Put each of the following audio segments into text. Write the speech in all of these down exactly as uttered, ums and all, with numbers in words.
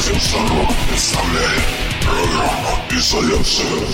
Магазин «Шарлок» представляет программу «Изоляция».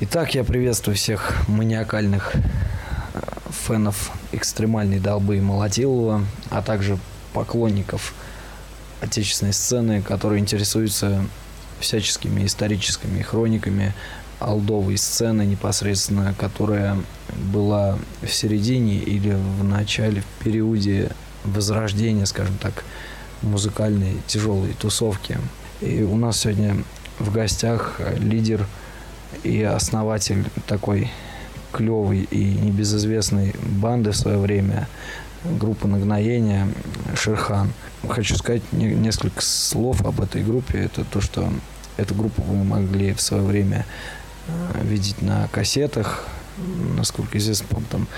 Итак, я приветствую всех маниакальных фенов экстремальной долбы и Молотилова, а также поклонников отечественной сцены, которые интересуются всяческими историческими хрониками олдовой сцены непосредственно, которая была в середине или в начале, в периоде возрождения, скажем так, музыкальной тяжелой тусовки. И у нас сегодня в гостях лидер и основатель такой клевой и небезызвестной банды в свое время, группа «Нагноение», Шерхан. Хочу сказать несколько слов об этой группе. Это то, что эту группу вы могли в свое время видеть на кассетах. Насколько известно, помню, там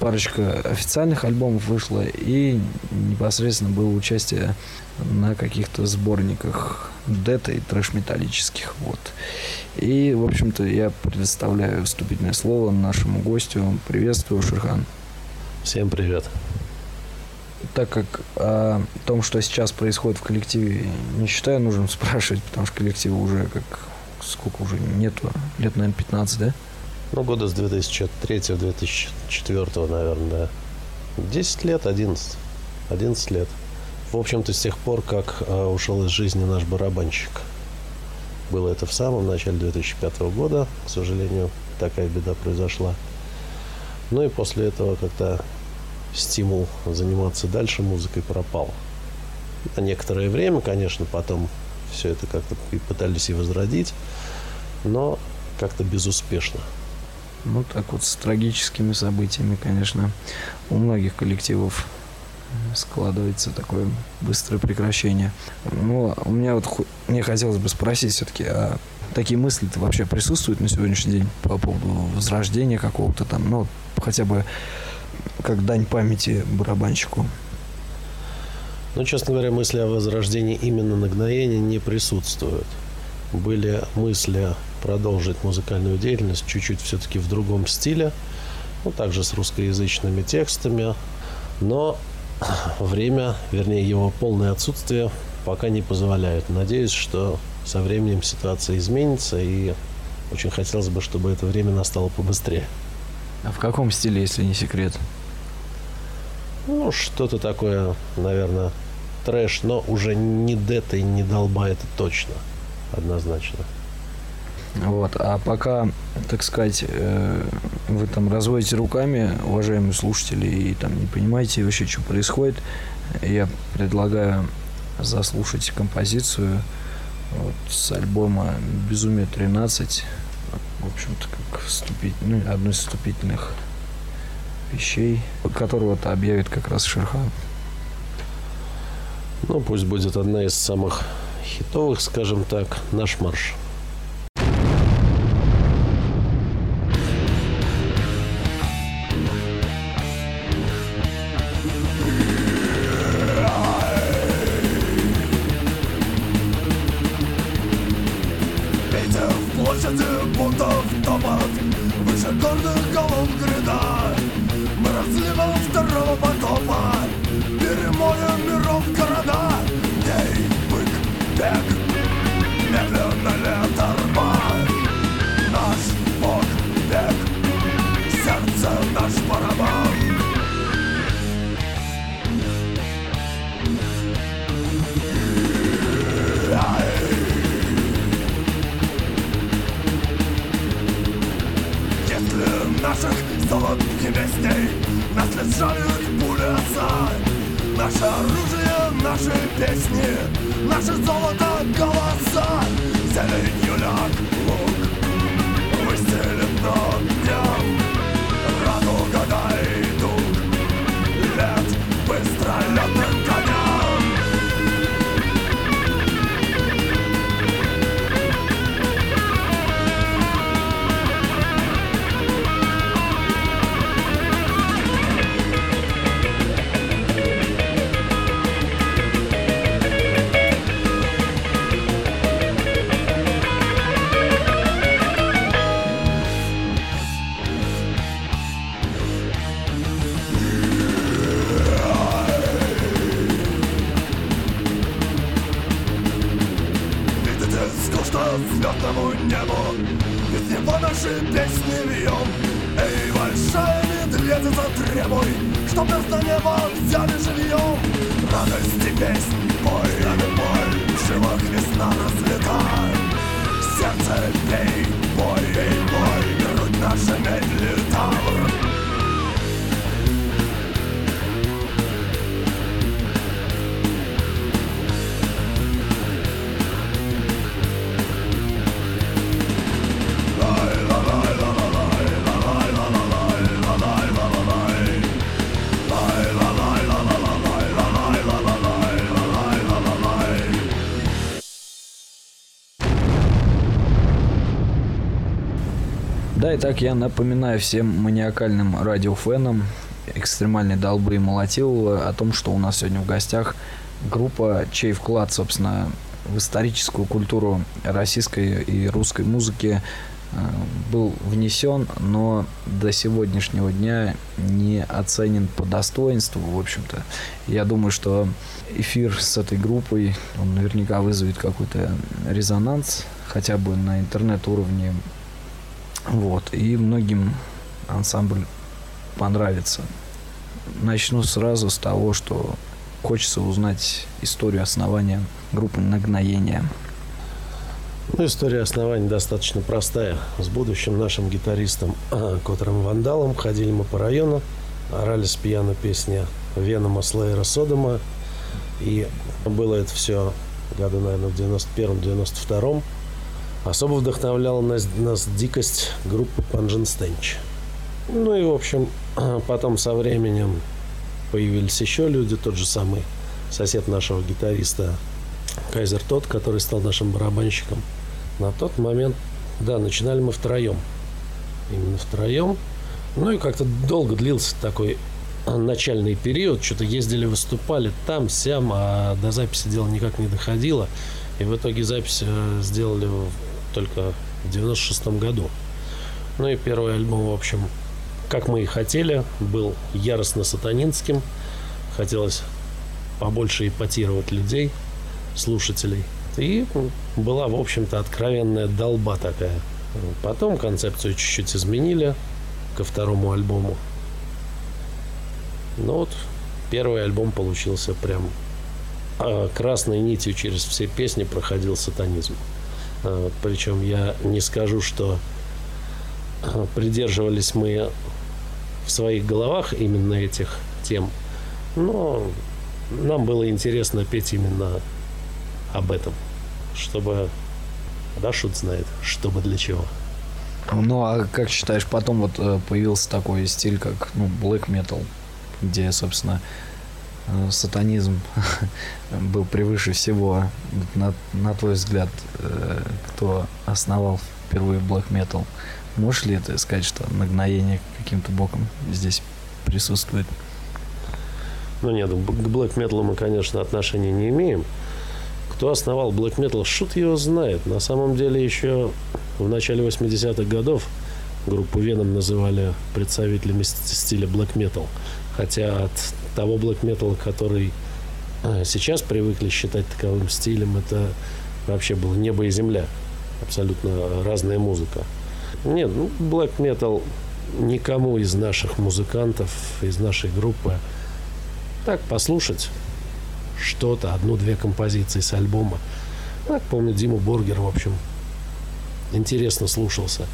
парочка официальных альбомов вышла, и непосредственно было участие на каких-то сборниках дета и трэш-металлических. Вот. И, в общем-то, я предоставляю вступительное слово нашему гостю. Приветствую, Шерхан. Всем привет. так как о том, что сейчас происходит в коллективе, не считаю нужным спрашивать, потому что коллектива уже как сколько уже нету, лет, наверное, пятнадцать, да? Ну, года с две тысячи третьего - две тысячи четвёртого, наверное, да. десять лет, одиннадцать. одиннадцать лет. В общем-то, с тех пор, как э, ушел из жизни наш барабанщик. Было это в самом начале две тысячи пятого года. К сожалению, такая беда произошла. Ну и после этого как-то стимул заниматься дальше музыкой пропал. На некоторое время, конечно, потом все это как-то и пытались и возродить, но как-то безуспешно. Ну, так вот, с трагическими событиями, конечно, у многих коллективов складывается такое быстрое прекращение. Ну, у меня вот, мне хотелось бы спросить все-таки, а такие мысли-то вообще присутствуют на сегодняшний день по поводу возрождения какого-то там, ну, хотя бы как дань памяти барабанщику? Ну, честно говоря, мысли о возрождении именно Нагноения не присутствуют. Были мысли продолжить музыкальную деятельность чуть-чуть все-таки в другом стиле, ну, также с русскоязычными текстами, но время, вернее, его полное отсутствие пока не позволяет. Надеюсь, что со временем ситуация изменится, и очень хотелось бы, чтобы это время настало побыстрее. А в каком стиле, если не секрет? Ну, что-то такое, наверное, трэш, но уже не дэт и не долба, это точно, однозначно. Вот, а пока, так сказать, вы там разводите руками, уважаемые слушатели, и там не понимаете вообще, что происходит, я предлагаю заслушать композицию вот, с альбома «Безумие тринадцать». В общем-то, как вступить, ну, одну из вступительных вещей, которого-то объявит как раз Шерхан. Ну, пусть будет одна из самых хитовых, скажем так, «Наш марш». Итак, я напоминаю всем маниакальным радиофенам, экстремальной долбы и молотилова о том, что у нас сегодня в гостях группа, чей вклад, собственно, в историческую культуру российской и русской музыки был внесен, но до сегодняшнего дня не оценен по достоинству, в общем-то. Я думаю, что эфир с этой группой, он наверняка вызовет какой-то резонанс, хотя бы на интернет-уровне. Вот. И многим ансамбль понравится. Начну сразу с того, что хочется узнать историю основания группы «Нагноение». Ну, история основания достаточно простая. С будущим нашим гитаристом Котром Вандалом ходили мы по району, орали с пьяно песни Венома, Слэйера, Содома. И было это все году, наверное, в девяносто первом - девяносто втором. Особо вдохновляла нас, нас дикость группы Панжин Стэнч. Ну и, в общем, потом со временем появились еще люди. Тот же самый сосед нашего гитариста Кайзер Тод, который стал нашим барабанщиком. На тот момент, да, начинали мы втроем. Именно втроем. Ну и как-то долго длился такой начальный период. Что-то ездили, выступали там, сям, а до записи дело никак не доходило. И в итоге запись сделали только в девяносто шестом году. Ну и первый альбом, в общем, как мы и хотели, был яростно сатанинским. Хотелось побольше эпатировать людей, слушателей. И была, в общем-то, откровенная долба такая. Потом концепцию чуть-чуть изменили ко второму альбому. Ну вот, первый альбом получился прям... красной нитью через все песни проходил сатанизм. Причем я не скажу, что придерживались мы в своих головах именно этих тем, но нам было интересно петь именно об этом, чтобы, да, шут знает, чтобы для чего. Ну, а как считаешь, потом вот появился такой стиль, как, ну, black metal, где, собственно, сатанизм был превыше всего. На, на твой взгляд, кто основал впервые black metal? Можешь ли ты сказать, что нагноение каким-то боком здесь присутствует? Ну нет, к black metal мы, конечно, отношения не имеем. Кто основал black metal, шут его знает. На самом деле еще в начале восьмидесятых годов группу Venom называли представителями стиля black metal. Хотя от того black metal, который сейчас привыкли считать таковым стилем, это вообще было небо и земля. Абсолютно разная музыка. Нет, ну, black metal никому из наших музыкантов, из нашей группы так послушать что-то, одну-две композиции с альбома. Так, помню, Дима Боргер, в общем, интересно слушался.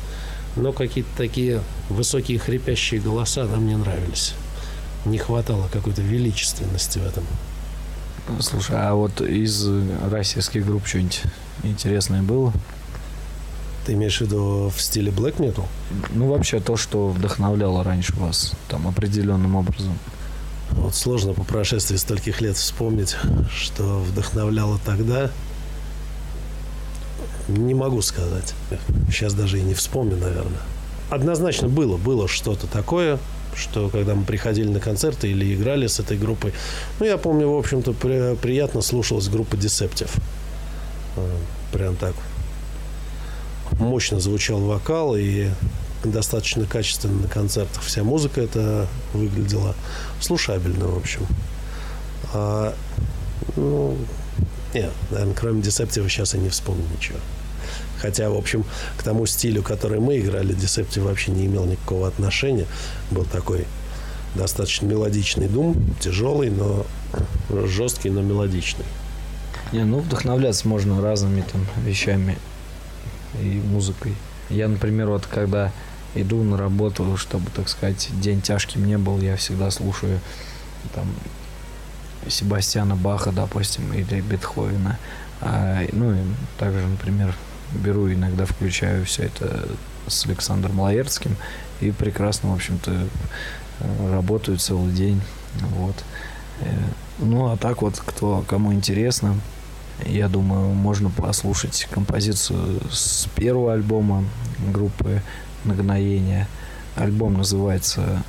Но какие-то такие высокие хрипящие голоса нам не нравились. Не хватало какой-то величественности в этом. Слушай, а вот из российских групп что-нибудь интересное было? Ты имеешь в виду в стиле black metal? Ну, вообще то, что вдохновляло раньше вас там определенным образом. Вот сложно по прошествии стольких лет вспомнить, что вдохновляло тогда. Не могу сказать. Сейчас даже и не вспомню, наверное. Однозначно было, было что-то такое, что когда мы приходили на концерты или играли с этой группой. Ну, я помню, в общем-то, при, приятно слушалась группа Deceptive. Прям так мощно звучал вокал и достаточно качественно на концертах. Вся музыка это выглядела слушабельно, в общем. А, ну, нет, наверное, кроме Deceptive сейчас я не вспомню ничего. Хотя, в общем, к тому стилю, который мы играли, Deceptive вообще не имел никакого отношения. Был такой достаточно мелодичный дум, тяжелый, но жесткий, но мелодичный. Не, ну, вдохновляться можно разными там вещами и музыкой. Я, например, вот когда иду на работу, чтобы, так сказать, день тяжким не был, я всегда слушаю там Себастьяна Баха, допустим, или Бетховена. А, ну, и также, например, беру иногда, включаю все это с Александром Лаверским и прекрасно, в общем-то, работаю целый день. Вот. Ну, а так вот, кто, кому интересно, я думаю, можно послушать композицию с первого альбома группы «Нагноение». Альбом называется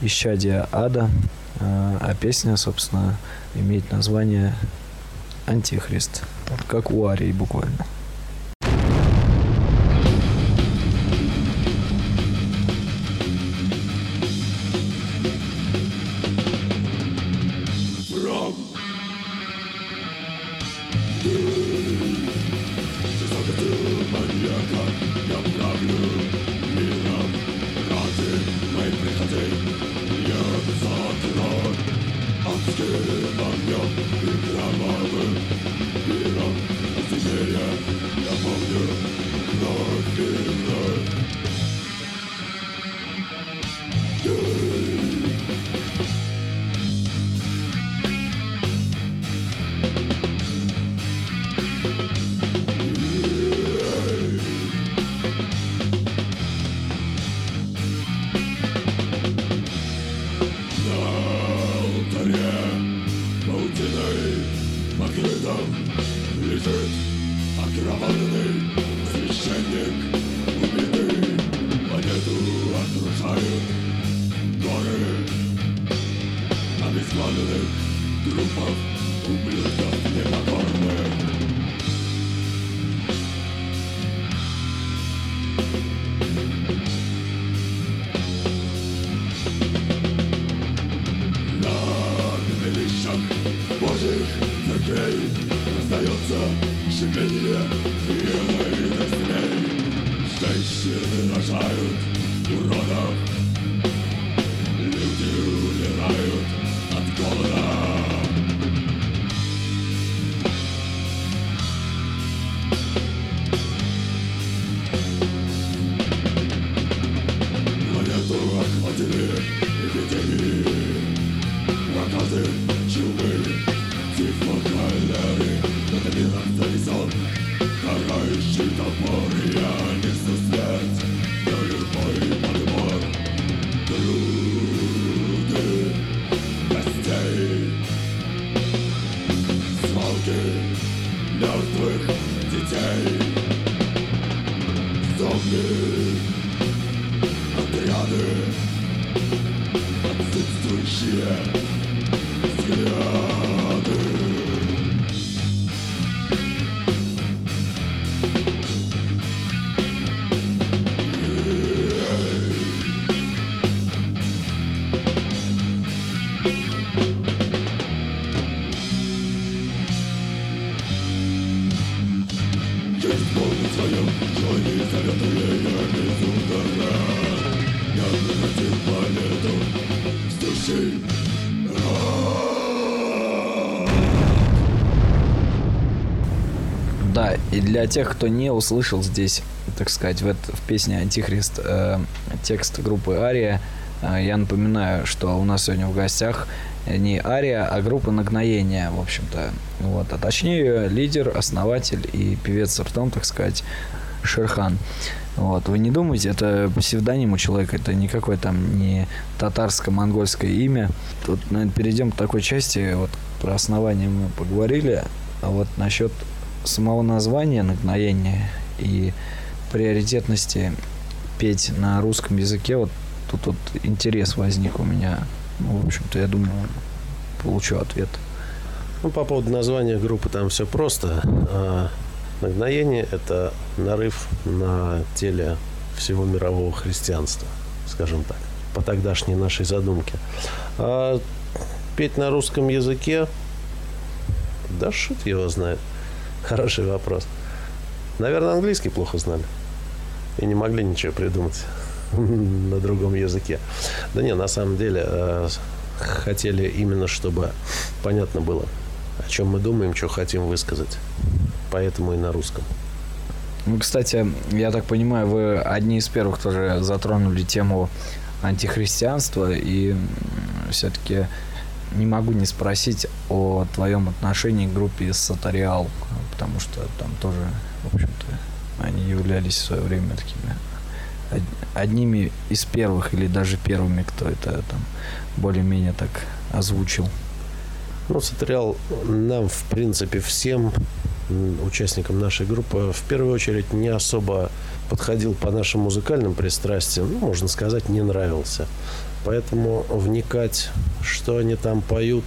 «Исчадие ада», а песня, собственно, имеет название «Антихрист», как у Арии буквально. летит окровавленный священник убитый. Планету отражают горы обезглавленных трупов, ублюдков непокорных. Раздается шипение пьяных змей. Женщины рожают уродов, люди умирают от голода. Планету охватили эпидемии, проказы, чумы, тифокалеры, над миром зависон, карающий топор. Я несу смерть на любой подбор. Труды костей, свалки мертвых детей, зомби, отряды, отсутствующие взгляды. Да, и для тех, кто не услышал здесь, так сказать, в, это, в песне «Антихрист» э, текст группы «Ария», э, я напоминаю, что у нас сегодня в гостях не «Ария», а группа «Нагноение», в общем-то. Вот, а точнее ее лидер, основатель и певец с ртом, так сказать, Шерхан. Вот, вы не думайте, это псевдоним у человека, это никакое там не татарско-монгольское имя. Тут, наверное, перейдем к такой части, вот про основание мы поговорили, а вот насчет самого названия «Нагноение» и приоритетности петь на русском языке, вот тут вот интерес возник у меня. Ну, в общем-то, я думаю, получу ответ. Ну, по поводу названия группы там все просто. Нагноение – это нарыв на теле всего мирового христианства, скажем так, по тогдашней нашей задумке. А петь на русском языке? Да шут его знает. Хороший вопрос. Наверное, английский плохо знали и не могли ничего придумать на другом языке. Да не, на самом деле хотели именно, чтобы понятно было, о чем мы думаем, что хотим высказать. Поэтому и на русском. Ну, кстати, я так понимаю, вы одни из первых тоже затронули тему антихристианства. И все-таки не могу не спросить о твоем отношении к группе «Сатариал», потому что там тоже, в общем-то, они являлись в свое время такими одними из первых или даже первыми, кто это там более-менее так озвучил. Ну, «Сатариал» нам, в принципе, всем участникам нашей группы в первую очередь не особо подходил по нашим музыкальным пристрастиям, ну, можно сказать, не нравился. Поэтому вникать, что они там поют,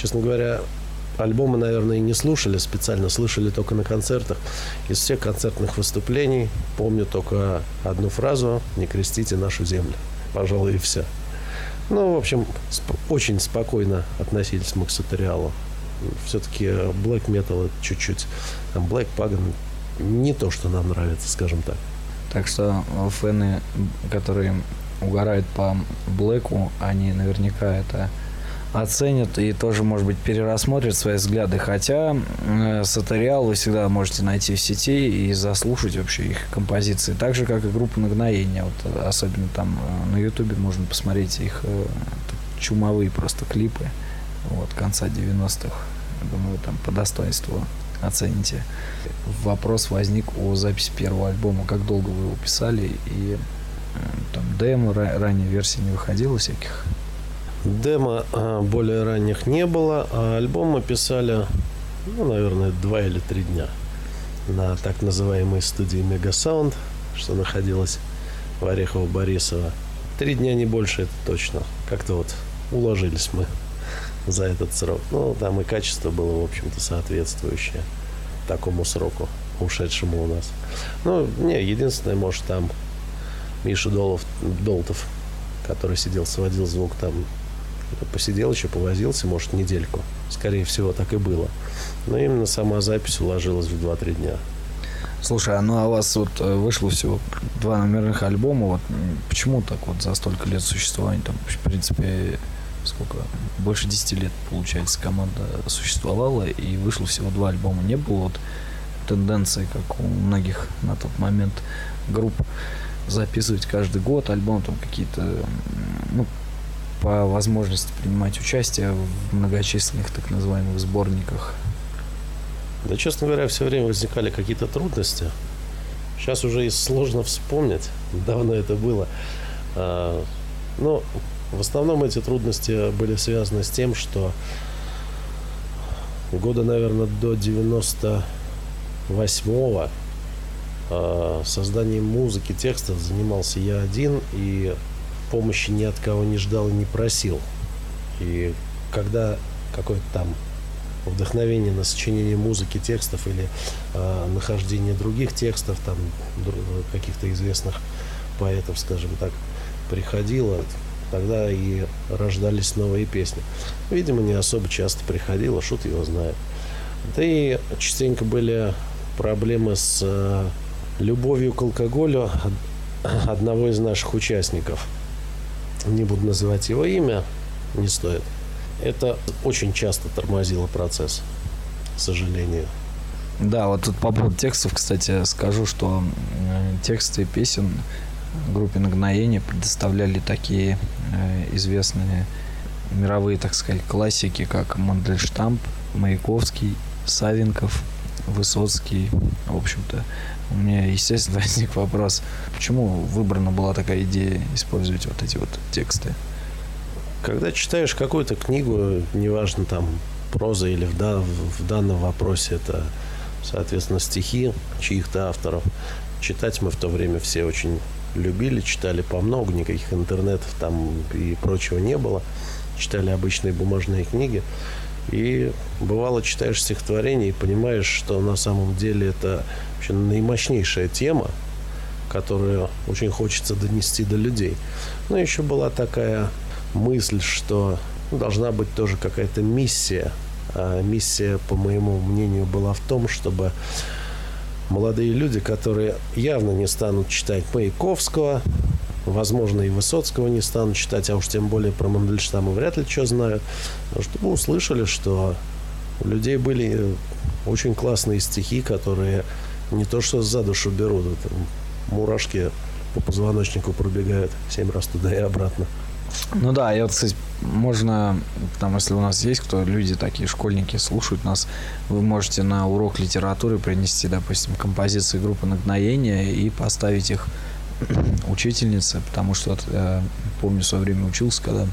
честно говоря, альбомы, наверное, и не слушали специально, слышали только на концертах. Из всех концертных выступлений помню только одну фразу: «Не крестите нашу землю». Пожалуй, и все. Ну, в общем, сп- очень спокойно относились мы к «Сатариалу». Все-таки black metal — это чуть-чуть там black pagan, не то, что нам нравится, скажем так. Так что фэны, которые угорают по блэку, они наверняка это оценят и тоже, может быть, перерассмотрят свои взгляды. Хотя э, «Сатариал» вы всегда можете найти в сети и заслушать вообще их композиции. Так же, как и группа «Нагноение». Вот, особенно там на Ютубе можно посмотреть их э, чумовые просто клипы. Вот, конца девяностых. Думаю, там по достоинству оцените. Вопрос возник о записи первого альбома. Как долго вы его писали? И э, там демо, ра- ранняя версия не выходила всяких? Демо более ранних не было, а альбом мы писали ну, наверное, два или три дня на так называемой студии Megasound, что находилась в Орехово-Борисово. Три дня, не больше, это точно. Как-то вот уложились мы за этот срок. Ну, там и качество было, в общем-то, соответствующее такому сроку, ушедшему у нас. Ну, не, единственное, может, там Миша Долов, Долтов, который сидел, сводил звук, там посидел еще, повозился, может, недельку. Скорее всего, так и было. Но именно сама запись уложилась в два-три дня. Слушай, а ну а у вас вот вышло всего два номерных альбома. Вот почему так вот за столько лет существования? Там, в принципе, сколько? Больше десяти лет, получается, команда существовала, и вышло всего два альбома. Не было вот тенденции, как у многих на тот момент групп, записывать каждый год альбом, там какие-то, ну, по возможности принимать участие в многочисленных так называемых сборниках? Да, честно говоря, все время возникали какие-то трудности. Сейчас уже и сложно вспомнить, давно это было. Но в основном эти трудности были связаны с тем, что года, наверное, до девяносто восьмого созданием музыки, текстов занимался я один, и помощи ни от кого не ждал и не просил. И когда какое-то там вдохновение на сочинение музыки, текстов или э, нахождение других текстов, там, каких-то известных поэтов, скажем так, приходило, тогда и рождались новые песни. Видимо, не особо часто приходило, шут его знает. Да и частенько были проблемы с э, любовью к алкоголю одного из наших участников. Не буду называть его имя, не стоит. Это очень часто тормозило процесс, к сожалению. Да, вот тут по поводу текстов, кстати, скажу, что тексты песен группе «Нагноение» предоставляли такие известные мировые, так сказать, классики, как Мандельштамп, Маяковский, Савинков, Высоцкий. В общем-то, у меня, естественно, возник вопрос, почему выбрана была такая идея использовать вот эти вот тексты? Когда читаешь какую-то книгу, неважно, там, проза или в, да, в данном вопросе это, соответственно, стихи чьих-то авторов. Читать мы в то время все очень любили, читали помногу, никаких интернетов там и прочего не было. Читали обычные бумажные книги. И бывало, читаешь стихотворение и понимаешь, что на самом деле это вообще наимощнейшая тема, которую очень хочется донести до людей. Но еще была такая мысль, что должна быть тоже какая-то миссия. А миссия, по моему мнению, была в том, чтобы молодые люди, которые явно не станут читать Маяковского, возможно, и Высоцкого не стану читать, а уж тем более про Мандельштама вряд ли что знают, чтобы услышали, что у людей были очень классные стихи, которые не то что за душу берут, мурашки по позвоночнику пробегают семь раз туда и обратно. Ну да, я вот, кстати, можно, там, если у нас есть кто, люди такие, школьники, слушают нас, вы можете на урок литературы принести, допустим, композиции группы «Нагноение» и поставить их учительница, потому что я помню, в свое время учился, когда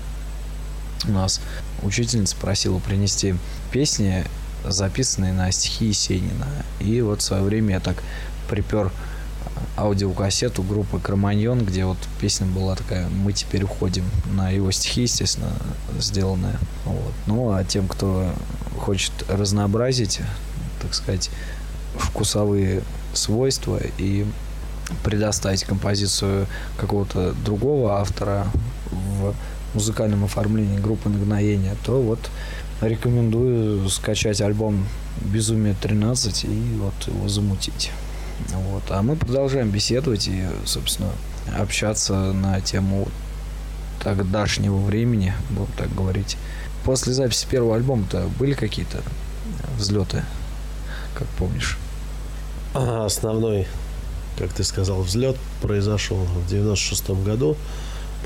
у нас учительница просила принести песни, записанные на стихи Есенина. И вот в свое время я так припер аудиокассету группы «Кроманьон», где вот песня была такая «Мы теперь уходим», на его стихи, естественно, сделанная. Вот. Ну, а тем, кто хочет разнообразить, так сказать, вкусовые свойства и предоставить композицию какого-то другого автора в музыкальном оформлении группы «Нагноение», то вот рекомендую скачать альбом «Безумие тринадцать» и вот его замутить. Вот. А мы продолжаем беседовать и, собственно, общаться на тему тогдашнего времени, будем так говорить. После записи первого альбома-то были какие-то взлеты, как помнишь? А, основной, как ты сказал, взлет произошел в девяносто шестом году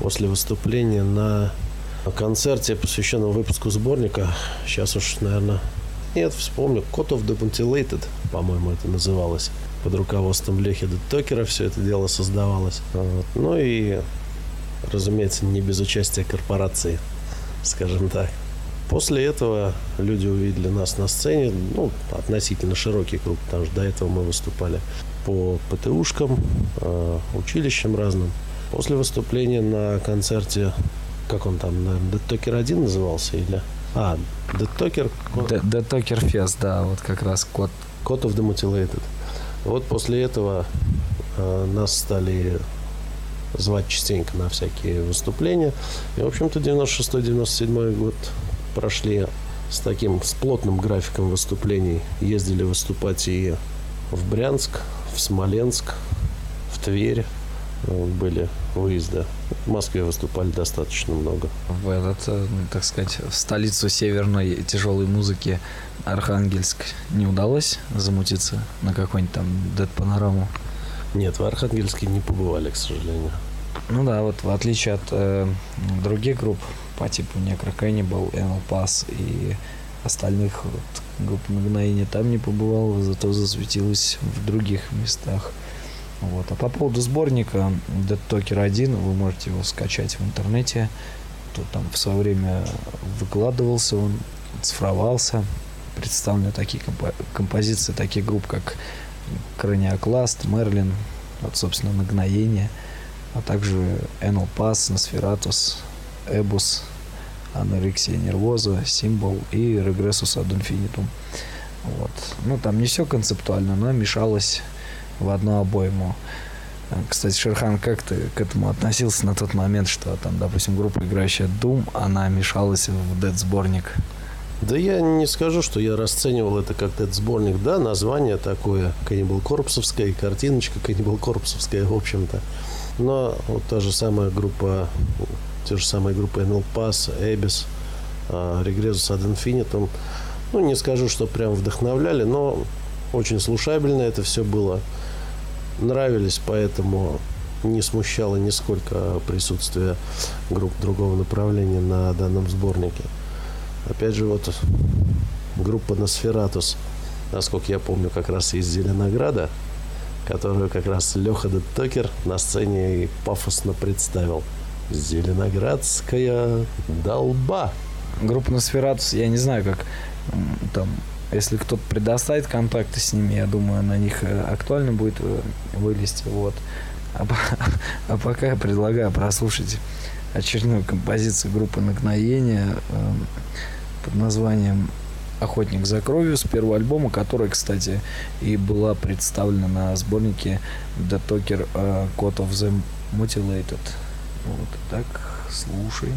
после выступления на концерте, посвященном выпуску сборника. Сейчас уж, наверное, нет, вспомню. Code of the Mutilated, по-моему, это называлось. Под руководством Лёхи Дед Токера все это дело создавалось. Вот. Ну и, разумеется, не без участия корпорации, скажем так. После этого люди увидели нас на сцене, ну, относительно широкий круг, потому что до этого мы выступали по ПТУшкам, училищам разным. После выступления на концерте, как он там, наверное, Дед Токер один назывался, или... А, Дед Токер... Дед Токер Фест, да, вот как раз Code of the Mutilated. Вот после этого нас стали звать частенько на всякие выступления. И, в общем-то, девяносто шестой девяносто седьмой год прошли с таким, с плотным графиком выступлений. Ездили выступать и в Брянск, в Смоленск, в Тверь. Были выезды. В Москве выступали достаточно много. В этот, так сказать, в столицу северной тяжелой музыки Архангельск не удалось замутиться на какой-нибудь там дэт-панораму? Нет, в Архангельске не побывали, к сожалению. Ну да, вот в отличие от э, других групп по типу Necrocanibal, Animal Pass и остальных вот, групп Нагноение, там не побывал, зато засветилось в других местах. Вот. А по поводу сборника Dead Talker один, вы можете его скачать в интернете. Тут там в свое время выкладывался он, цифровался. Представлены такие компо- композиции таких групп, как Краниокласт, Мерлин, вот, собственно, Нагноение, а также Anal Pass, Носфератус, Эбус, Анорексия Нервоза, Символ и Regressus Ad Infinitum. Вот. Ну, там не все концептуально, но мешалось в одну обойму. Кстати, Шерхан, как ты к этому относился на тот момент, что там, допустим, группа, играющая Doom, она мешалась в дэт-сборник? Да я не скажу, что я расценивал это как дэт-сборник. Да, название такое каннибал-корпсовское, картиночка каннибал-корпсовская, в общем-то. Но вот та же самая группа, те же самые группы Anal Pass, Abyss, Regressus Ad Infinitum, ну, не скажу, что прям вдохновляли, но очень слушабельно это все было. Нравились, поэтому не смущало нисколько присутствие групп другого направления на данном сборнике. Опять же, вот группа Носфератус, насколько я помню, как раз из Зеленограда, которую как раз Лёха Дед Токер на сцене и пафосно представил. Зеленоградская долба. Группа Носфератус, я не знаю, как там... Если кто-то предоставит контакты с ними, я думаю, на них актуально будет вылезти. Вот. А, а пока я предлагаю прослушать очередную композицию группы Нагноение э, под названием «Охотник за кровью» с первого альбома, которая, кстати, и была представлена на сборнике The Talker э, Code of the Mutilated. Вот. Итак, слушаем.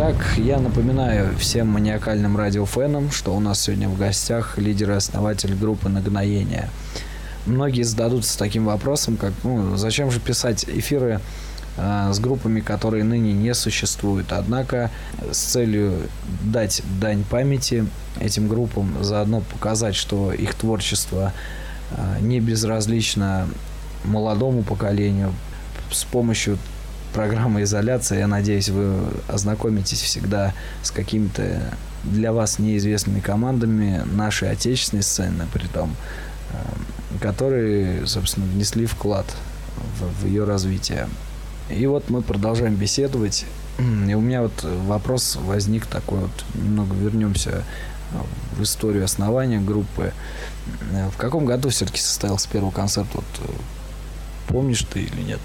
Итак, я напоминаю всем маниакальным радиофенам, что у нас сегодня в гостях лидер и основатель группы «Нагноение». Многие зададутся таким вопросом, как, ну, зачем же писать эфиры э, с группами, которые ныне не существуют. Однако с целью дать дань памяти этим группам, заодно показать, что их творчество э, не безразлично молодому поколению, с помощью программы изоляции, я надеюсь, вы ознакомитесь всегда с какими-то для вас неизвестными командами нашей отечественной сцены, при том, которые, собственно, внесли вклад в, в ее развитие. И вот мы продолжаем беседовать. И у меня вот вопрос возник такой вот, немного вернемся в историю основания группы. В каком году все-таки состоялся первый концерт? Вот, помнишь ты или нет?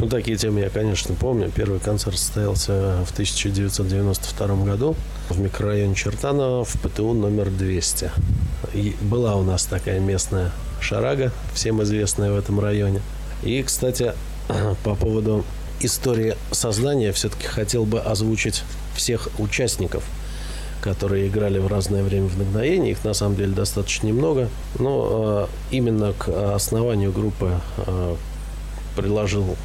Ну, такие темы я, конечно, помню. Первый концерт состоялся в тысяча девятьсот девяносто втором году в микрорайоне Чертаново в ПТУ номер двести. И была у нас такая местная шарага, всем известная в этом районе. И, кстати, по поводу истории создания все-таки хотел бы озвучить всех участников, которые играли в разное время в «Нагноении». Их, на самом деле, достаточно немного. Но именно к основанию группы приложил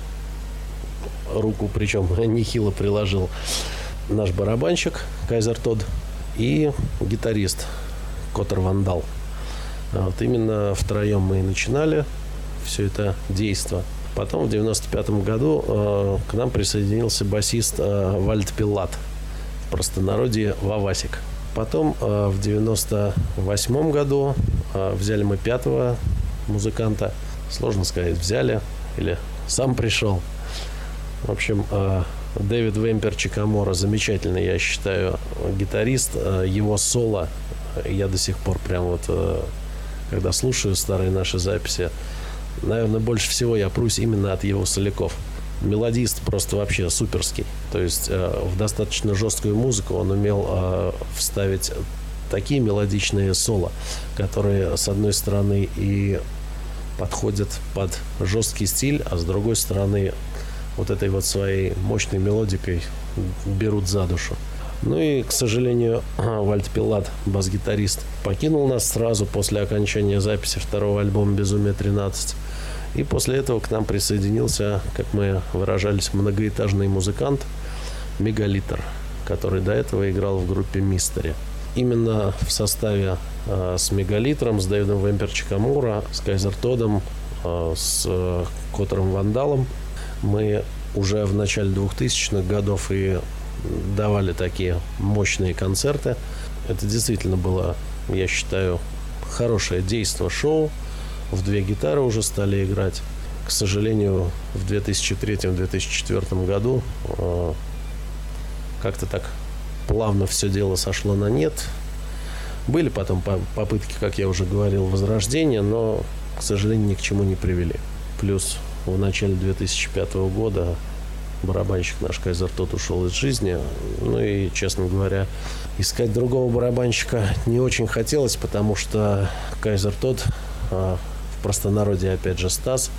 руку, причем нехило приложил, наш барабанщик Кайзер Тод и гитарист Котор Вандал. Вот именно втроем мы и начинали все это действо. Потом в девяносто пятом году э, к нам присоединился басист э, Вальд Пилат, в простонародье Вавасик. Потом э, в девяносто восьмом году э, взяли мы пятого музыканта. Сложно сказать, взяли или сам пришел. В общем, Дэвид Вемпер Чикаморо, замечательный, я считаю, гитарист. Его соло я до сих пор прям вот, когда слушаю старые наши записи, наверное, больше всего я прусь именно от его соляков. Мелодист просто вообще суперский. То есть в достаточно жесткую музыку он умел вставить такие мелодичные соло, которые, с одной стороны, и подходят под жесткий стиль, а с другой стороны... вот этой вот своей мощной мелодикой берут за душу. Ну и, к сожалению, Вальд Пилат, бас-гитарист, покинул нас сразу после окончания записи второго альбома «Безумие тринадцать». И после этого к нам присоединился, как мы выражались, многоэтажный музыкант Мегалитр, который до этого играл в группе «Мистери». Именно в составе э, с Мегалитром, с Дэвидом Вемпер Чикаморо, с Кайзер Тодом, э, с э, Котором Вандалом мы уже в начале двухтысячных годов и давали такие мощные концерты. Это действительно было, я считаю, хорошее действо шоу. В две гитары уже стали играть. К сожалению, в две тысячи третьем - две тысячи четвёртом году э, как-то так плавно все дело сошло на нет. Были потом попытки, как я уже говорил, возрождения, но, к сожалению, ни к чему не привели. Плюс... в начале две тысячи пятого года барабанщик наш Кайзер Тот ушел из жизни. Ну и, честно говоря, искать другого барабанщика не очень хотелось, потому что Кайзер Тот, в простонародье опять же Стас,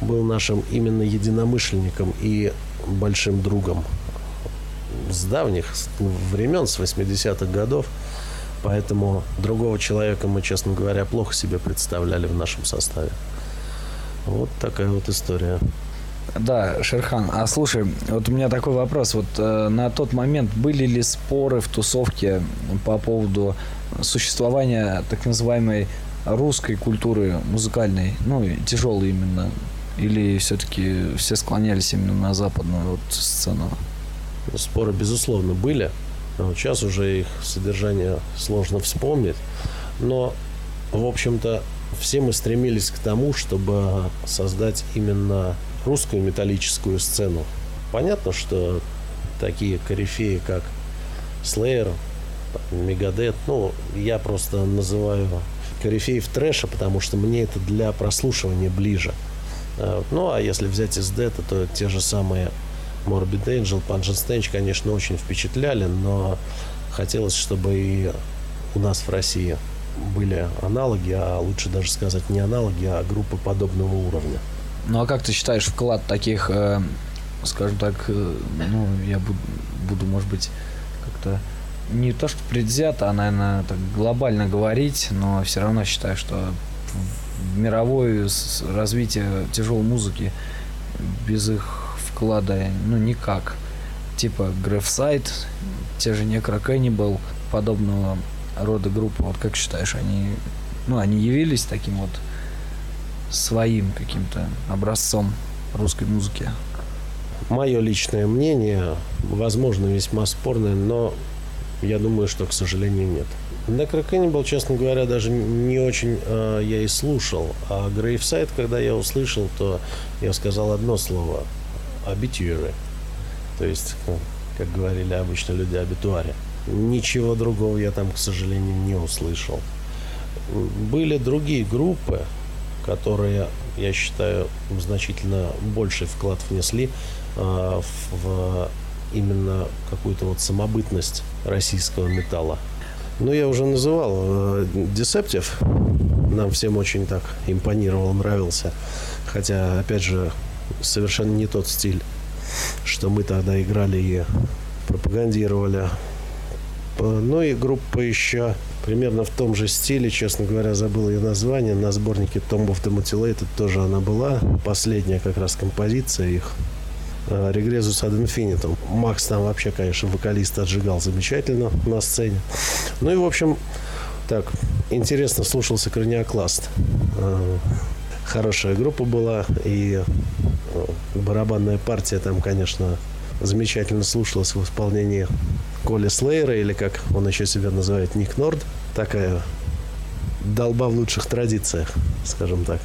был нашим именно единомышленником и большим другом с давних времен, с восьмидесятых годов. Поэтому другого человека мы, честно говоря, плохо себе представляли в нашем составе. Вот такая вот история. Да, Шерхан, а слушай, вот у меня такой вопрос. Вот э, на тот момент были ли споры в тусовке по поводу существования так называемой русской культуры музыкальной, ну, тяжелой именно, или все-таки все склонялись именно на западную вот сцену? Споры, безусловно, были. Вот сейчас уже их содержание сложно вспомнить. Но, в общем-то, все мы стремились к тому, чтобы создать именно русскую металлическую сцену. Понятно, что такие корифеи, как Слэйер, Мегадет, ну, я просто называю корифеев трэша, потому что мне это для прослушивания ближе. Ну, а если взять из Дэта, то те же самые Morbid Angel, Панжин Стэнч, конечно, очень впечатляли, но хотелось, чтобы и у нас в России были аналоги, а лучше даже сказать не аналоги, а группы подобного уровня. Ну а как ты считаешь вклад таких, э, скажем так, э, ну я буду, может быть, как-то не то, что предвзято, а, наверное, так глобально говорить, но все равно считаю, что в мировое развитие тяжелой музыки без их вклада, ну, никак. Типа Грейвсайд, те же Некрокэннибал, подобного рода группы, вот как считаешь, они, ну, они явились таким вот своим каким-то образцом русской музыки? Мое личное мнение, возможно, весьма спорное, но я думаю, что, к сожалению, нет. Некрокэннибал, честно говоря, даже не очень э, я и слушал. А Грейвсайд, когда я услышал, то я сказал одно слово – обитуари. То есть, как говорили обычно люди, обитуари. Ничего другого я там, к сожалению, не услышал. Были другие группы, которые, я считаю, значительно больший вклад внесли э, в именно какую-то вот самобытность российского металла. Ну, я уже называл э, Deceptive. Нам всем очень так импонировал, нравился. Хотя, опять же, совершенно не тот стиль, что мы тогда играли и пропагандировали. Ну и группа еще примерно в том же стиле, честно говоря, забыл ее название. На сборнике Code of the Mutilated тоже она была. Последняя как раз композиция их. Regressus Ad Infinitum. Макс там вообще, конечно, вокалист отжигал замечательно на сцене. Ну и, в общем, так, интересно слушался Краниокласт. Хорошая группа была. И барабанная партия там, конечно, замечательно слушалась в исполнении Коли Слэйера, или как он еще себя называет, Ник Норд. Такая долба в лучших традициях, скажем так.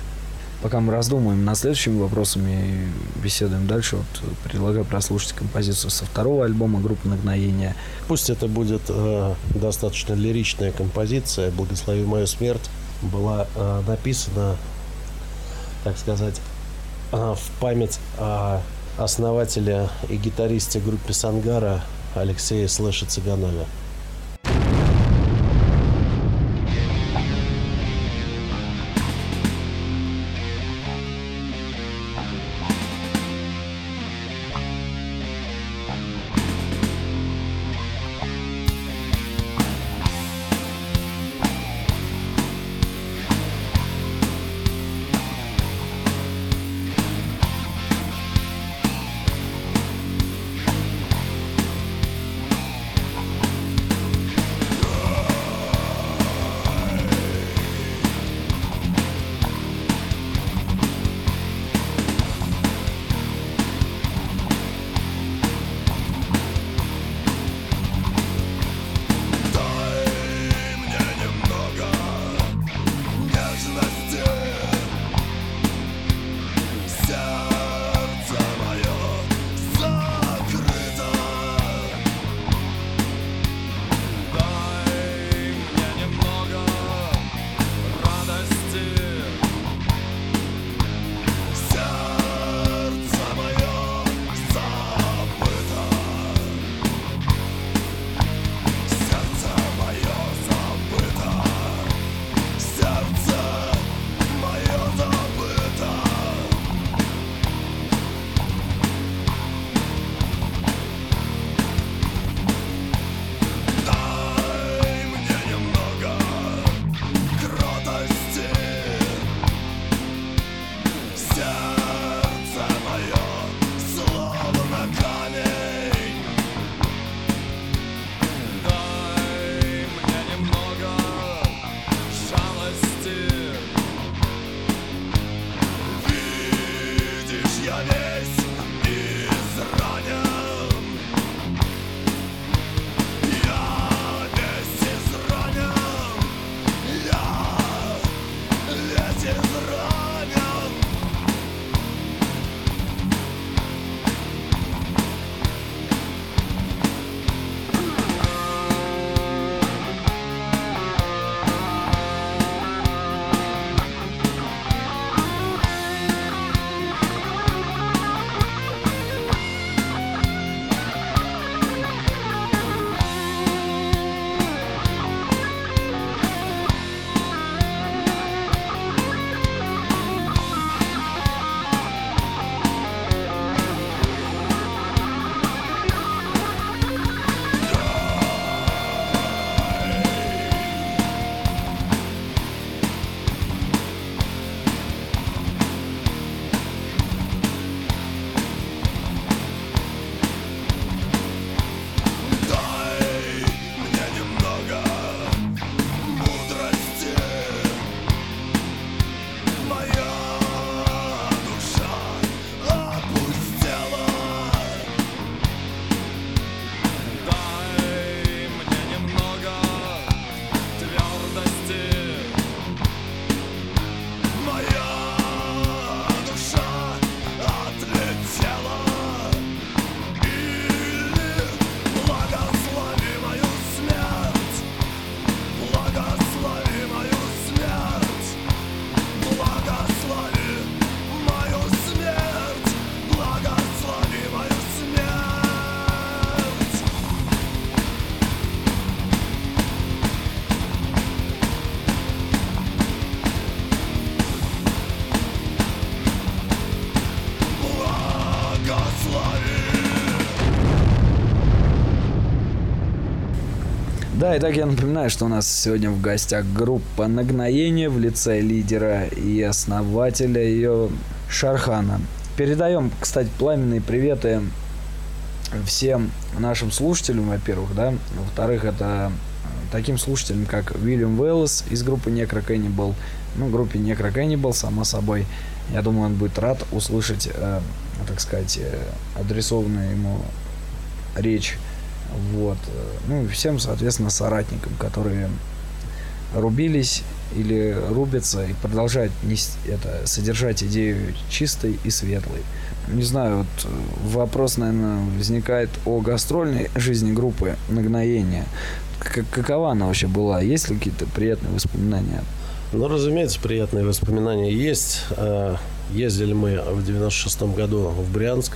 Пока мы раздумываем над следующими вопросами и беседуем дальше, вот, предлагаю прослушать композицию со второго альбома группы «Нагноение». Пусть это будет э, достаточно лиричная композиция. «Благослови мою смерть» была э, написана, так сказать, э, в память о основателе и гитаристе группы «Сангара» Алексея Слэша Цыганова. Да, итак, я напоминаю, что у нас сегодня в гостях группа «Нагноение» в лице лидера и основателя ее Шерхана. Передаем, кстати, пламенные приветы всем нашим слушателям, во-первых, да, во-вторых, это таким слушателям, как Уильям Уэллес из группы Necro Cannibal, ну, группе Necro Cannibal, само собой, я думаю, он будет рад услышать, э, так сказать, адресованную ему речь. Вот. Ну и всем, соответственно, соратникам, которые рубились или рубятся и продолжают нести это, содержать идею чистой и светлой. Не знаю, вот вопрос, наверное, возникает о гастрольной жизни группы «Нагноение». Как- какова она вообще была? Есть ли какие-то приятные воспоминания? Ну, разумеется, приятные воспоминания есть. Ездили мы в девяносто шестом году в Брянск.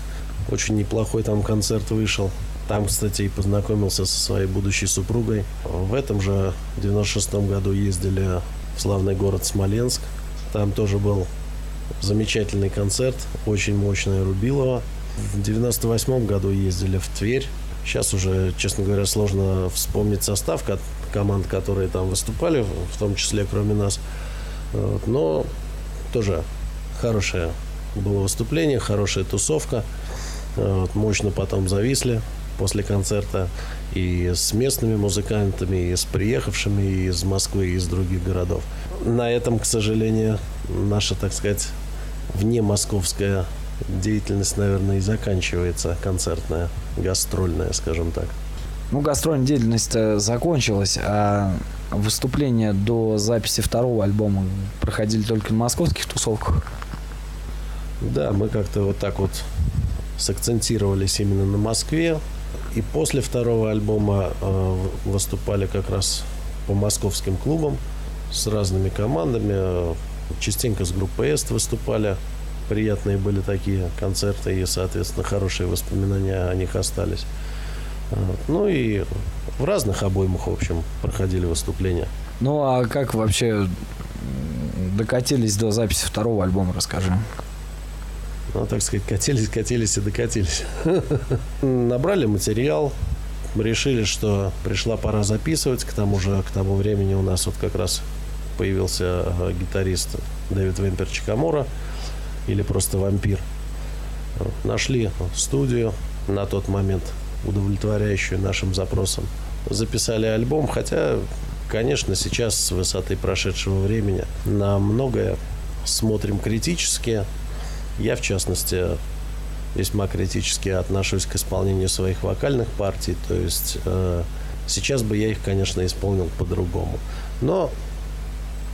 Очень неплохой там концерт вышел. Там, кстати, и познакомился со своей будущей супругой. В этом же девяносто шестом году ездили в славный город Смоленск. Там тоже был замечательный концерт, очень мощное рубилово. В девяносто восьмом году ездили в Тверь. Сейчас уже, честно говоря, сложно вспомнить состав команд, которые там выступали, в том числе кроме нас. Но тоже хорошее было выступление, хорошая тусовка. Мощно потом зависли после концерта и с местными музыкантами, и с приехавшими из Москвы и из других городов. На этом, к сожалению, наша, так сказать, внемосковская деятельность, наверное, и заканчивается, концертная, гастрольная, скажем так. Ну, гастрольная деятельность закончилась, а выступления до записи второго альбома проходили только на московских тусовках? Да, мы как-то вот так вот сакцентировались именно на Москве. И после второго альбома э, выступали как раз по московским клубам с разными командами. Э, частенько с группой «Эст» выступали. Приятные были такие концерты и, соответственно, хорошие воспоминания о них остались. Э, ну и в разных обоймах, в общем, проходили выступления. Ну а как вообще докатились до записи второго альбома, расскажи. Ну, так сказать, катились, катились и докатились. Набрали материал, решили, что пришла пора записывать. К тому же, к тому времени у нас вот как раз появился гитарист Дэвид Вемпер Чикаморо, или просто Вампир. Нашли студию, на тот момент удовлетворяющую нашим запросам. Записали альбом, хотя, конечно, сейчас с высоты прошедшего времени на многое смотрим критически. Я, в частности, весьма критически отношусь к исполнению своих вокальных партий. То есть э, сейчас бы я их, конечно, исполнил по-другому. Но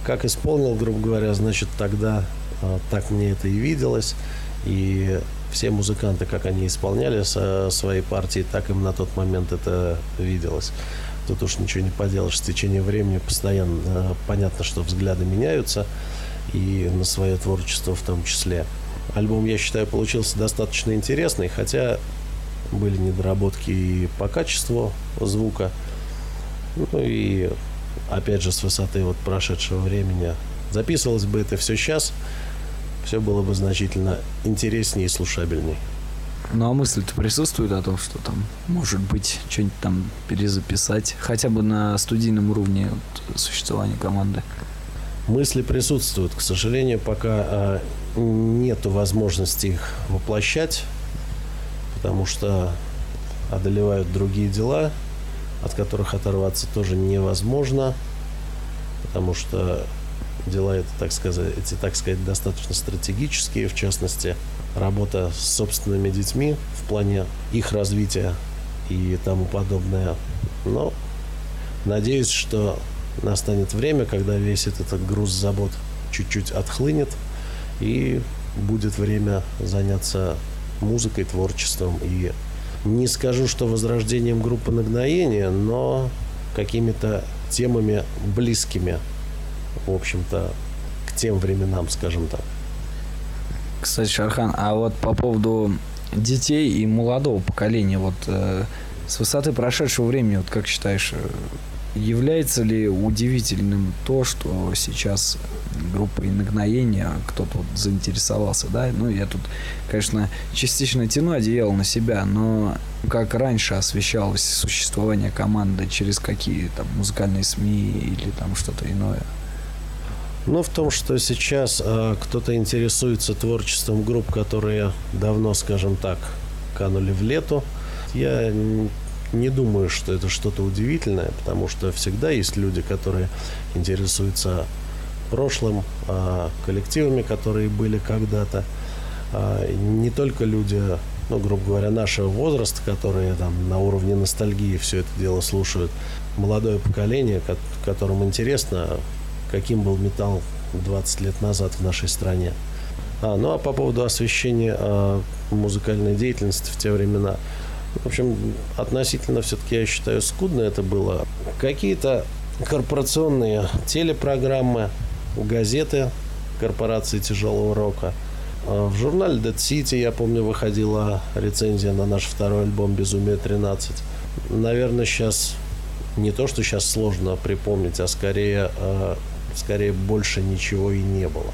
как исполнил, грубо говоря, значит, тогда э, так мне это и виделось. И все музыканты, как они исполняли со, свои партии, так им на тот момент это виделось. Тут уж ничего не поделаешь. В течение времени постоянно э, понятно, что взгляды меняются. И на свое творчество в том числе. Альбом, я считаю, получился достаточно интересный, хотя были недоработки и по качеству звука. Ну и, опять же, с высоты вот прошедшего времени записывалось бы это все сейчас, все было бы значительно интереснее и слушабельней. Ну а мысль-то присутствует о том, что там, может быть, что-нибудь там перезаписать, хотя бы на студийном уровне вот, существования команды? Мысли присутствуют. К сожалению, пока э, нет возможности их воплощать, потому что одолевают другие дела, от которых оторваться тоже невозможно, потому что дела это, так сказать, эти, так сказать, достаточно стратегические, в частности, работа с собственными детьми в плане их развития и тому подобное. Но надеюсь, что настанет время, когда весь этот груз забот чуть-чуть отхлынет, и будет время заняться музыкой, творчеством. И не скажу, что возрождением группы «Нагноение», но какими-то темами близкими, в общем-то, к тем временам, скажем так. Кстати, Шерхан, а вот по поводу детей и молодого поколения, вот э, с высоты прошедшего времени, вот как считаешь, Является ли удивительным то, что сейчас группой Нагноение кто-то вот заинтересовался, да? Ну, я тут, конечно, частично тяну одеяло на себя, но как раньше освещалось существование команды, через какие там музыкальные СМИ или там что-то иное? Ну, в том, что сейчас э, кто-то интересуется творчеством групп, которые давно, скажем так, канули в лету. Я... не думаю, что это что-то удивительное, потому что всегда есть люди, которые интересуются прошлым, коллективами, которые были когда-то. Не только люди, ну, грубо говоря, нашего возраста, которые там на уровне ностальгии все это дело слушают. Молодое поколение, которым интересно, каким был металл двадцать лет назад в нашей стране. А, ну а по поводу освещения музыкальной деятельности в те времена. В общем, относительно все-таки, я считаю, скудно это было. Какие-то корпорационные телепрограммы, газеты корпорации тяжелого рока. В журнале Dead City, я помню, выходила рецензия на наш второй альбом «Безумие тринадцать». Наверное, сейчас не то, что сейчас сложно припомнить, а скорее, скорее больше ничего и не было.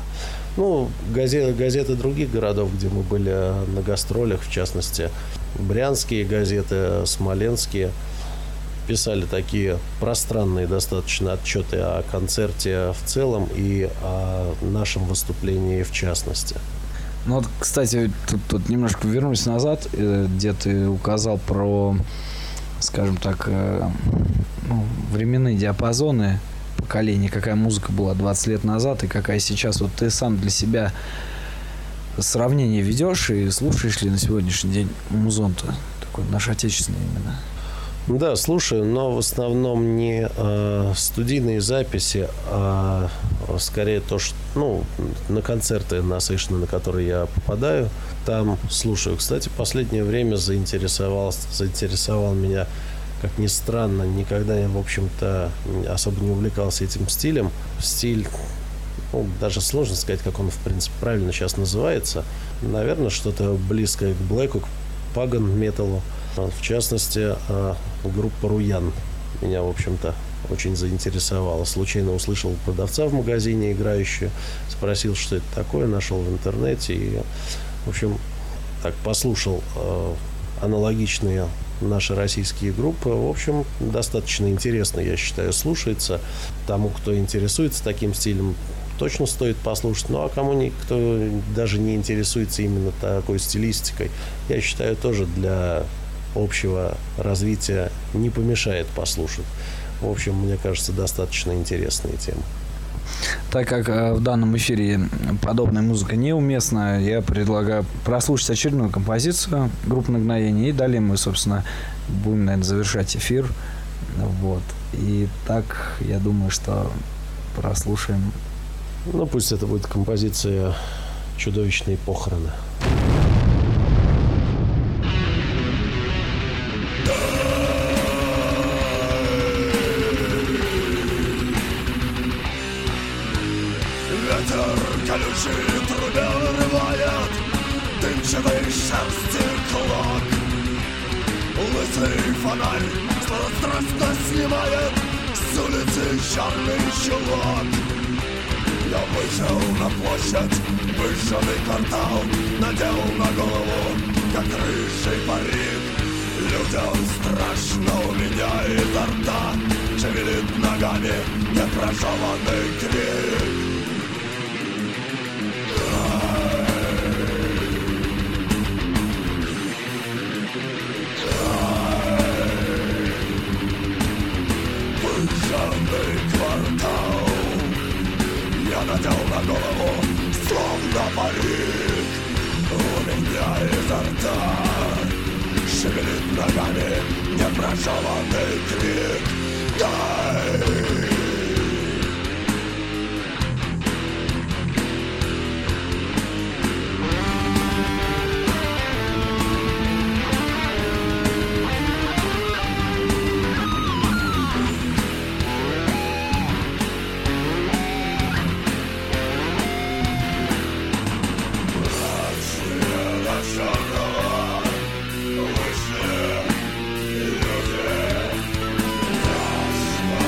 Ну, газеты, газеты других городов, где мы были на гастролях, в частности, брянские газеты, смоленские, писали такие пространные достаточно отчеты о концерте в целом и о нашем выступлении в частности. Ну вот, кстати, тут, тут немножко вернусь назад, где ты указал про, скажем так, ну, временные диапазоны поколений, какая музыка была двадцать лет назад и какая сейчас. Вот ты сам для себя сравнение ведешь и слушаешь ли на сегодняшний день музон-то? Такой наш отечественный именно. Да, слушаю, но в основном не э, студийные записи, а скорее то, что, ну, на концерты насыщенно, на которые я попадаю, там слушаю. Кстати, в последнее время заинтересовал, заинтересовал меня, как ни странно, никогда я, в общем-то, особо не увлекался этим стилем. Стиль... Ну, даже сложно сказать, как он, в принципе, правильно сейчас называется. Наверное, что-то близкое к блэку, к паган-металу. В частности, группа «Руян» меня, в общем-то, очень заинтересовала. Случайно услышал продавца в магазине играющего, спросил, что это такое, нашел в интернете. И, в общем, так, послушал аналогичные наши российские группы. В общем, достаточно интересно, я считаю, слушается. Тому, кто интересуется таким стилем, точно стоит послушать. Ну, а кому-нибудь, кто даже не интересуется именно такой стилистикой, я считаю, тоже для общего развития не помешает послушать. В общем, мне кажется, достаточно интересная тема. Так как в данном эфире подобная музыка неуместна, я предлагаю прослушать очередную композицию группы «Нагноение», и далее мы, собственно, будем, наверное, завершать эфир. Вот. И так, я думаю, что прослушаем... Ну, пусть это будет композиция «Чудовищные похороны». Ветер колючий трубе рвает дымчатый шерсти клок. Лысый фонарь страстно снимает с улицы черный чулок. Я вышел на площадь, выжженный квартал, надел на голову, как рыжий парик. Людям страшно, у меня изо рта шевелит ногами непрожеванный крик. Надел на голову, словно парик. У меня изо рта шевелит ногами непрожеванный крик. Дай! Вышли люди, страшно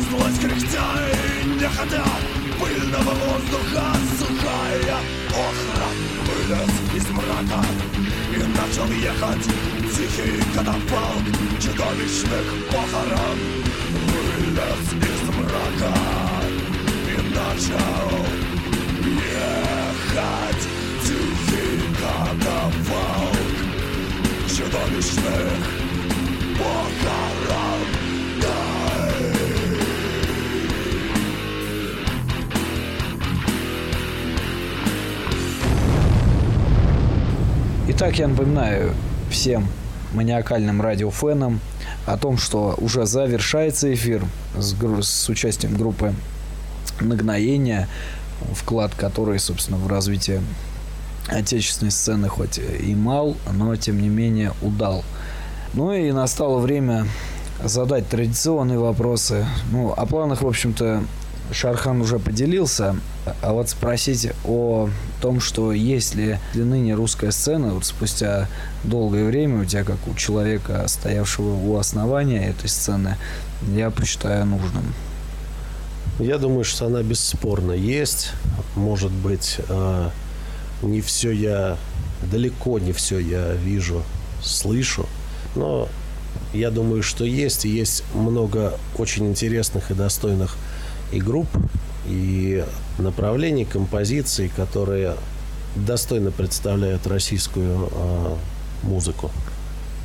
Проснулась кряхтя и нехотя, пыльного воздуха сухая охра вылез из мрака и начал ехать тихий катапалк чудовищных похорон. Вылез из мрака и начал ехать тихий катапалк чудовищных похорон. Итак, я напоминаю всем маниакальным радиофенам о том, что уже завершается эфир с, с участием группы «Нагноение», вклад которой, собственно, в развитие отечественной сцены хоть и мал, но, тем не менее, удал. Ну и настало время задать традиционные вопросы. Ну, о планах, в общем-то, Шерхан уже поделился, а вот спросить о том, что есть ли для ныне русская сцена, вот спустя долгое время у тебя, как у человека, стоявшего у основания этой сцены, я посчитаю нужным. Я думаю, что она бесспорно есть. Может быть, не все я, далеко не все я вижу, слышу, но я думаю, что есть, и есть много очень интересных и достойных и групп, и направлений, композиций, которые достойно представляют российскую э, музыку.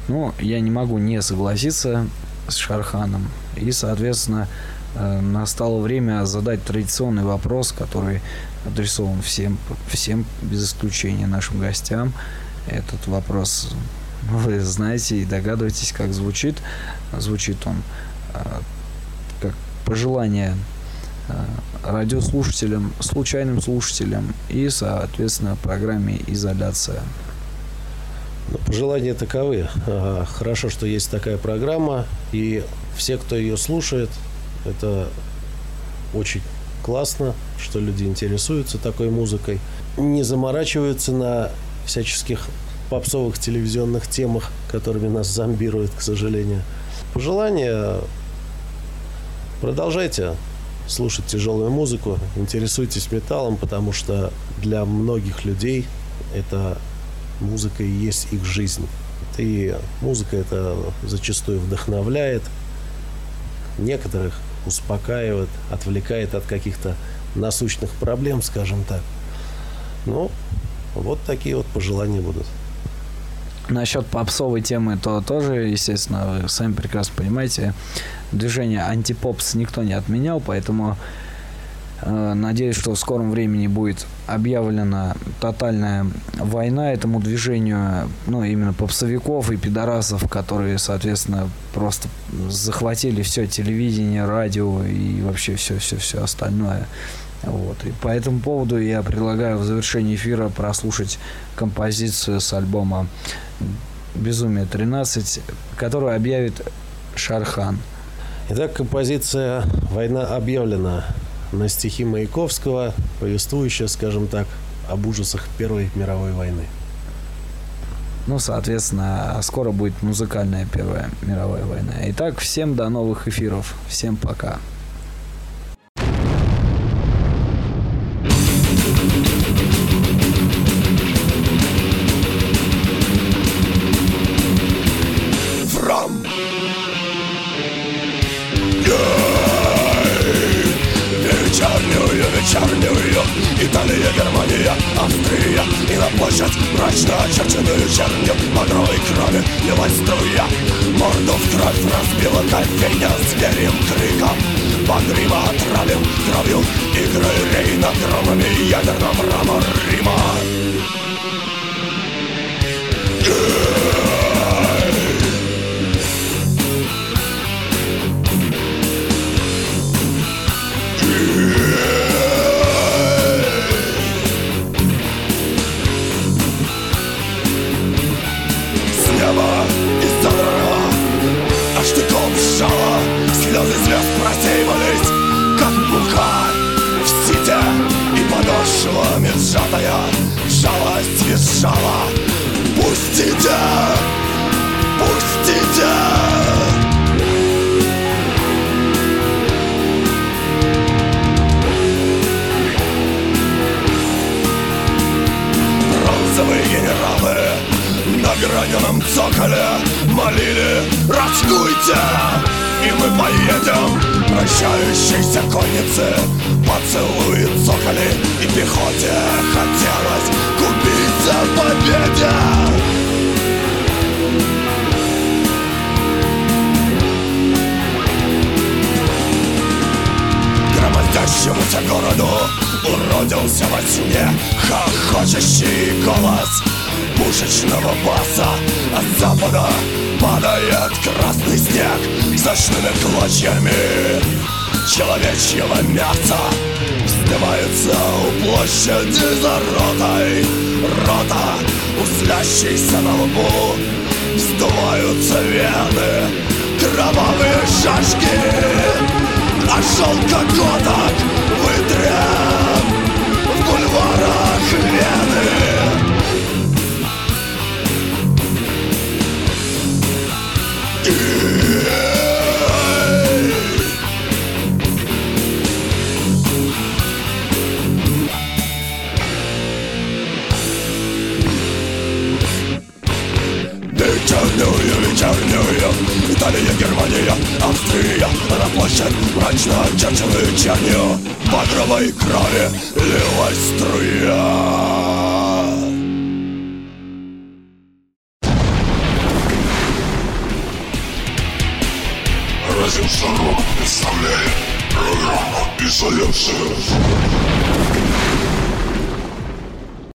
Ну, я не могу не согласиться с Шерханом. И, соответственно, э, настало время задать традиционный вопрос, который адресован всем, всем без исключения нашим гостям. Этот вопрос вы знаете и догадываетесь, как звучит. Звучит он э, как пожелание радиослушателям, случайным слушателям и, соответственно, программе «Изоляция». Ну, пожелания таковы. Хорошо, что есть такая программа, и все, кто ее слушает, это очень классно, что люди интересуются такой музыкой, не заморачиваются на всяческих попсовых телевизионных темах, которыми нас зомбируют, к сожалению. Пожелания продолжайте слушать тяжелую музыку, интересуйтесь металлом, потому что для многих людей эта музыка и есть их жизнь. И музыка это зачастую вдохновляет, некоторых успокаивает, отвлекает от каких-то насущных проблем, скажем так. Ну, вот такие вот пожелания будут. Насчет попсовой темы, то тоже, естественно, вы сами прекрасно понимаете, движение антипопс никто не отменял, поэтому э, надеюсь, что в скором времени будет объявлена тотальная война этому движению, ну, именно попсовиков и пидорасов, которые, соответственно, просто захватили все телевидение, радио и вообще все-все-все остальное. Вот. И по этому поводу я предлагаю в завершении эфира прослушать композицию с альбома «Безумие тринадцать», которую объявит Шерхан. Итак, композиция «Война объявлена» на стихи Маяковского, повествующая, скажем так, об ужасах Первой мировой войны. Ну, соответственно, скоро будет музыкальная Первая мировая война. Итак, всем до новых эфиров. Всем пока. Италия, Германия, Австрия, и на площадь мрачно очерченную чернью багровой крови лилась струя. Морду в кровь разбила кофейня зверем криком, Багрима отравил кровью игры Рейна громами ядерного мрамор Рима. Слезы звезд просеивались, как мука в сите, и подошва меджатая жалость визжала. Пустите, пустите. ограненном цоколе молили: раскуйте! И мы поедем прощающейся коннице, поцелует цоколи, и пехоте хотелось купиться в победе. Громоздящемуся городу уродился во сне хохочущий голос пушечного баса. От запада падает красный снег сочными клочьями человечьего мяса. Вздымается у площади за ротой рота, услящийся на лбу вздуваются вены, кровавые шашки, а шелкокоток вытрем в бульварах Вены. Вечернюю, вечернюю, Италия, Германия, Австрия, на площадь мрачно очерченную чернью багровой крови лилась струя. Радио Шарлок представляет программу «Изоляция».